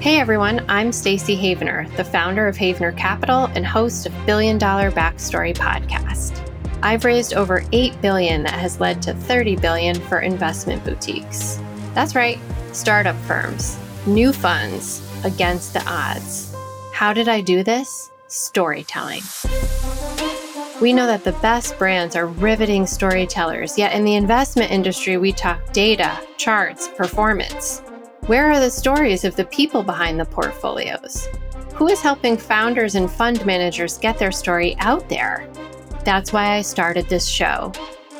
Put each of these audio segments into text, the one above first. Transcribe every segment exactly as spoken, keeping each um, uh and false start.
Hey everyone, I'm Stacy Havener, the founder of Havener Capital and host of Billion Dollar Backstory Podcast. I've raised over eight billion dollars that has led to thirty billion dollars for investment boutiques. That's right, startup firms, new funds, against the odds. How did I do this? Storytelling. We know that the best brands are riveting storytellers, yet in the investment industry, we talk data, charts, performance. Where are the stories of the people behind the portfolios? Who is helping founders and fund managers get their story out there? That's why I started this show,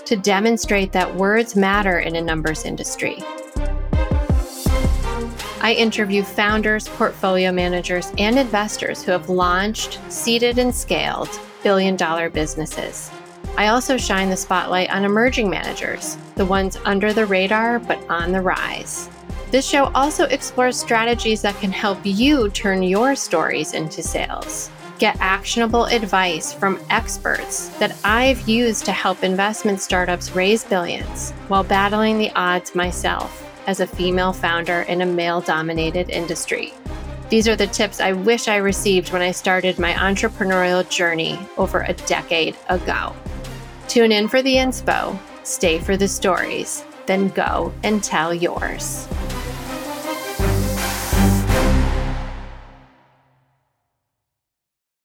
to demonstrate that words matter in a numbers industry. I interview founders, portfolio managers, and investors who have launched, seeded, and scaled billion-dollar businesses. I also shine the spotlight on emerging managers, the ones under the radar but on the rise. This show also explores strategies that can help you turn your stories into sales. Get actionable advice from experts that I've used to help investment startups raise billions while battling the odds myself as a female founder in a male-dominated industry. These are the tips I wish I received when I started my entrepreneurial journey over a decade ago. Tune in for the inspo, stay for the stories, then go and tell yours.